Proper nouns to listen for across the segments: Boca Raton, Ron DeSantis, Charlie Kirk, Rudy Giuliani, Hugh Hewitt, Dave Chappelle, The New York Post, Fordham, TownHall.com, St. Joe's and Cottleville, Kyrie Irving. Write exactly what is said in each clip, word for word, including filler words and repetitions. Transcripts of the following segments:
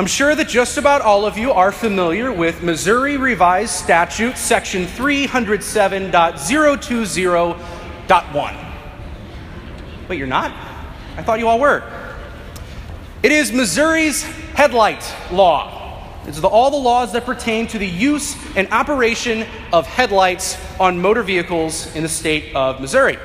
I'm sure that just about all of you are familiar with Missouri Revised Statute Section three oh seven point oh two oh point one. But you're not? I thought you all were. It is Missouri's headlight law. It's the, all the laws that pertain to the use and operation of headlights on motor vehicles in the state of Missouri.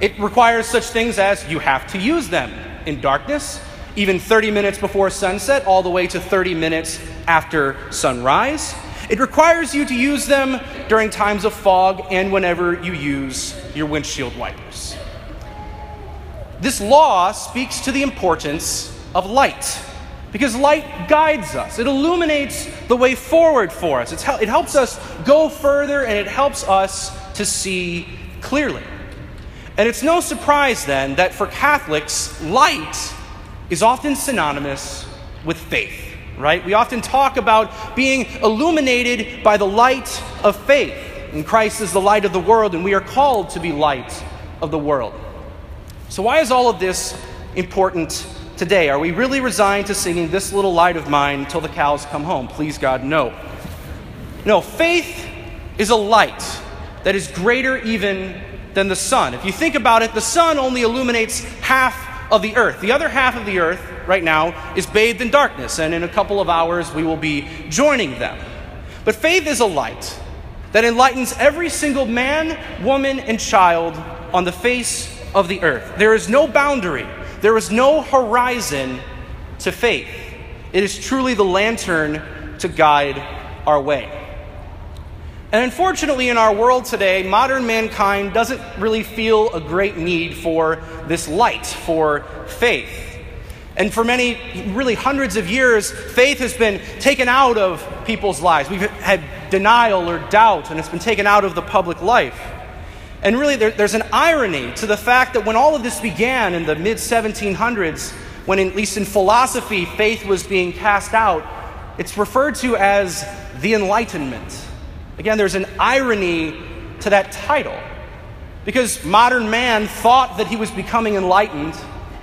It requires such things as you have to use them in darkness, even thirty minutes before sunset, all the way to thirty minutes after sunrise. It requires you to use them during times of fog and whenever you use your windshield wipers. This law speaks to the importance of light, because light guides us. It illuminates the way forward for us. It's hel- it helps us go further, and it helps us to see clearly. And it's no surprise then that for Catholics, light is often synonymous with faith, right? We often talk about being illuminated by the light of faith. And Christ is the light of the world, and we are called to be light of the world. So why is all of this important today? Are we really resigned to singing "This Little Light of Mine" until the cows come home? Please, God, no. No, faith is a light that is greater even than the sun. If you think about it, the sun only illuminates half of the earth. The other half of the earth right now is bathed in darkness, and in a couple of hours we will be joining them. But faith is a light that enlightens every single man, woman, and child on the face of the earth. There is no boundary. There is no horizon to faith. It is truly the lantern to guide our way. And unfortunately, in our world today, modern mankind doesn't really feel a great need for this light, for faith. And for many, really hundreds of years, faith has been taken out of people's lives. We've had denial or doubt, and it's been taken out of the public life. And really, there, there's an irony to the fact that when all of this began in the mid seventeen hundreds, when at least in philosophy, faith was being cast out, it's referred to as the Enlightenment. Again, there's an irony to that title, because modern man thought that he was becoming enlightened,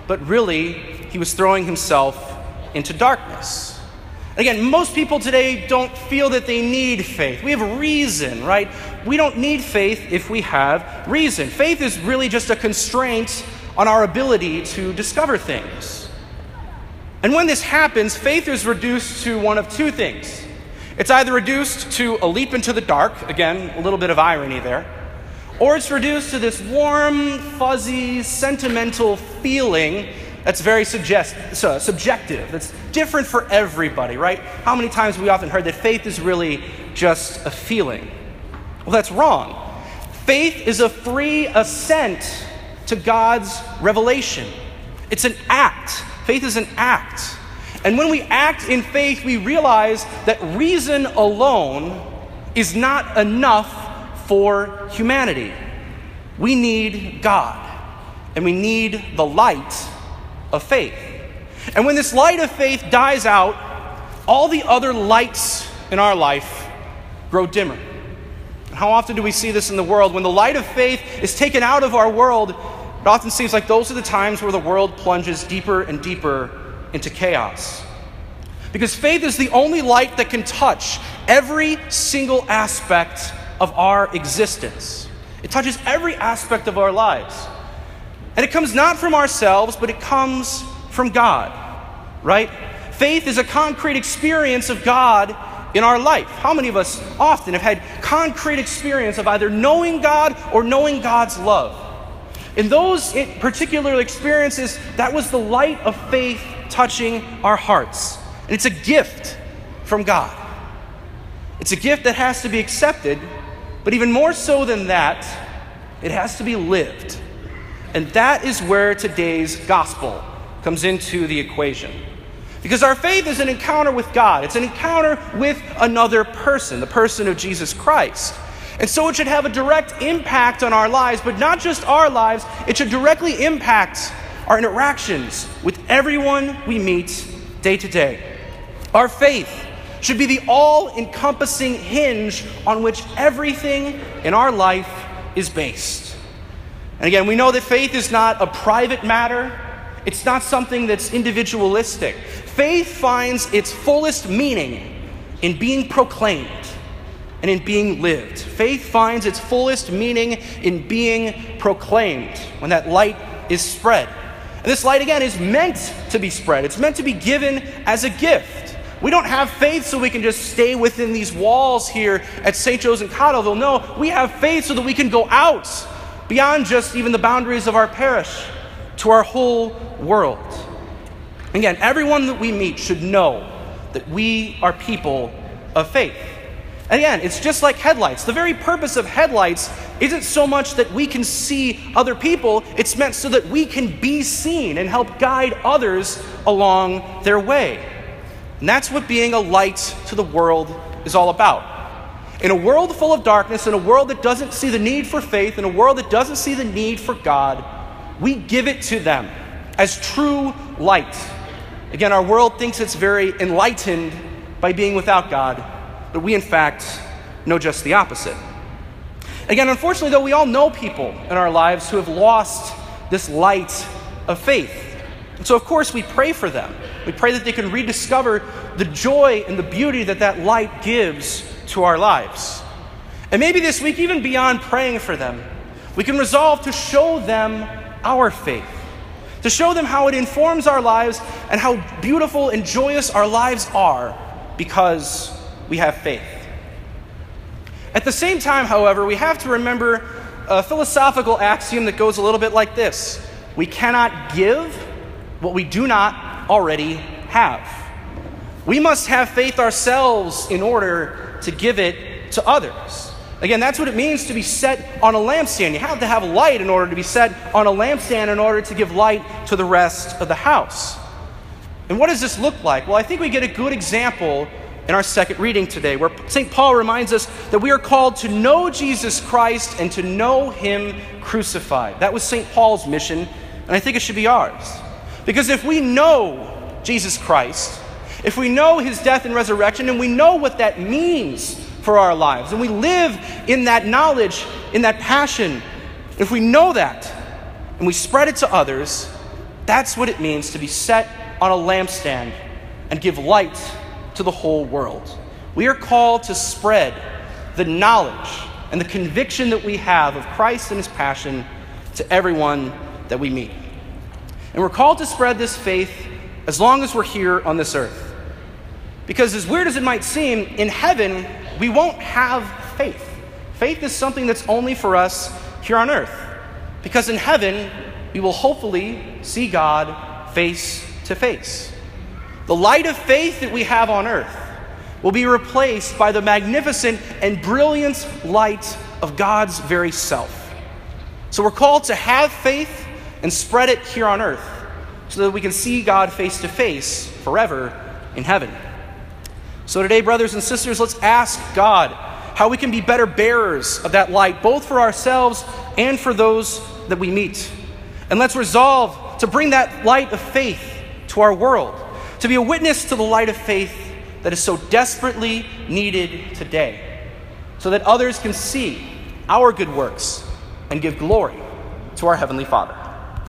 but really he was throwing himself into darkness. Again, most people today don't feel that they need faith. We have reason, right? We don't need faith if we have reason. Faith is really just a constraint on our ability to discover things. And when this happens, faith is reduced to one of two things. It's either reduced to a leap into the dark, again, a little bit of irony there, or it's reduced to this warm, fuzzy, sentimental feeling that's very suggest- uh, subjective, that's different for everybody, right? How many times have we often heard that faith is really just a feeling? Well, that's wrong. Faith is a free assent to God's revelation. It's an act. Faith is an act. And when we act in faith, we realize that reason alone is not enough for humanity. We need God, and we need the light of faith. And when this light of faith dies out, all the other lights in our life grow dimmer. And how often do we see this in the world? When the light of faith is taken out of our world, it often seems like those are the times where the world plunges deeper and deeper into chaos. Because faith is the only light that can touch every single aspect of our existence. It touches every aspect of our lives. And it comes not from ourselves, but it comes from God, right? Faith is a concrete experience of God in our life. How many of us often have had concrete experience of either knowing God or knowing God's love? In those particular experiences, that was the light of faith touching our hearts. And it's a gift from God. It's a gift that has to be accepted, but even more so than that, it has to be lived. And that is where today's gospel comes into the equation. Because our faith is an encounter with God. It's an encounter with another person, the person of Jesus Christ. And so it should have a direct impact on our lives, but not just our lives, it should directly impact our interactions with everyone we meet day to day. Our faith should be the all-encompassing hinge on which everything in our life is based. And again, we know that faith is not a private matter. It's not something that's individualistic. Faith finds its fullest meaning in being proclaimed and in being lived. Faith finds its fullest meaning in being proclaimed when that light is spread. And this light, again, is meant to be spread. It's meant to be given as a gift. We don't have faith so we can just stay within these walls here at Saint Joe's and Cottleville. No, we have faith so that we can go out beyond just even the boundaries of our parish to our whole world. Again, everyone that we meet should know that we are people of faith. And again, it's just like headlights. The very purpose of headlights isn't so much that we can see other people, it's meant so that we can be seen and help guide others along their way. And that's what being a light to the world is all about. In a world full of darkness, in a world that doesn't see the need for faith, in a world that doesn't see the need for God, we give it to them as true light. Again, our world thinks it's very enlightened by being without God, but we, in fact, know just the opposite. Again, unfortunately, though, we all know people in our lives who have lost this light of faith. And so, of course, we pray for them. We pray that they can rediscover the joy and the beauty that that light gives to our lives. And maybe this week, even beyond praying for them, we can resolve to show them our faith, to show them how it informs our lives and how beautiful and joyous our lives are because we have faith. At the same time, however, we have to remember a philosophical axiom that goes a little bit like this. We cannot give what we do not already have. We must have faith ourselves in order to give it to others. Again, that's what it means to be set on a lampstand. You have to have light in order to be set on a lampstand in order to give light to the rest of the house. And what does this look like? Well, I think we get a good example in our second reading today, where Saint Paul reminds us that we are called to know Jesus Christ and to know him crucified. That was Saint Paul's mission, and I think it should be ours. Because if we know Jesus Christ, if we know his death and resurrection, and we know what that means for our lives, and we live in that knowledge, in that passion, if we know that and we spread it to others, that's what it means to be set on a lampstand and give light to the whole world. We are called to spread the knowledge and the conviction that we have of Christ and his passion to everyone that we meet. And we're called to spread this faith as long as we're here on this earth. Because as weird as it might seem, in heaven, we won't have faith. Faith is something that's only for us here on earth. Because in heaven, we will hopefully see God face to face. The light of faith that we have on earth will be replaced by the magnificent and brilliant light of God's very self. So we're called to have faith and spread it here on earth so that we can see God face to face forever in heaven. So today, brothers and sisters, let's ask God how we can be better bearers of that light, both for ourselves and for those that we meet. And let's resolve to bring that light of faith to our world, to be a witness to the light of faith that is so desperately needed today, so that others can see our good works and give glory to our Heavenly Father.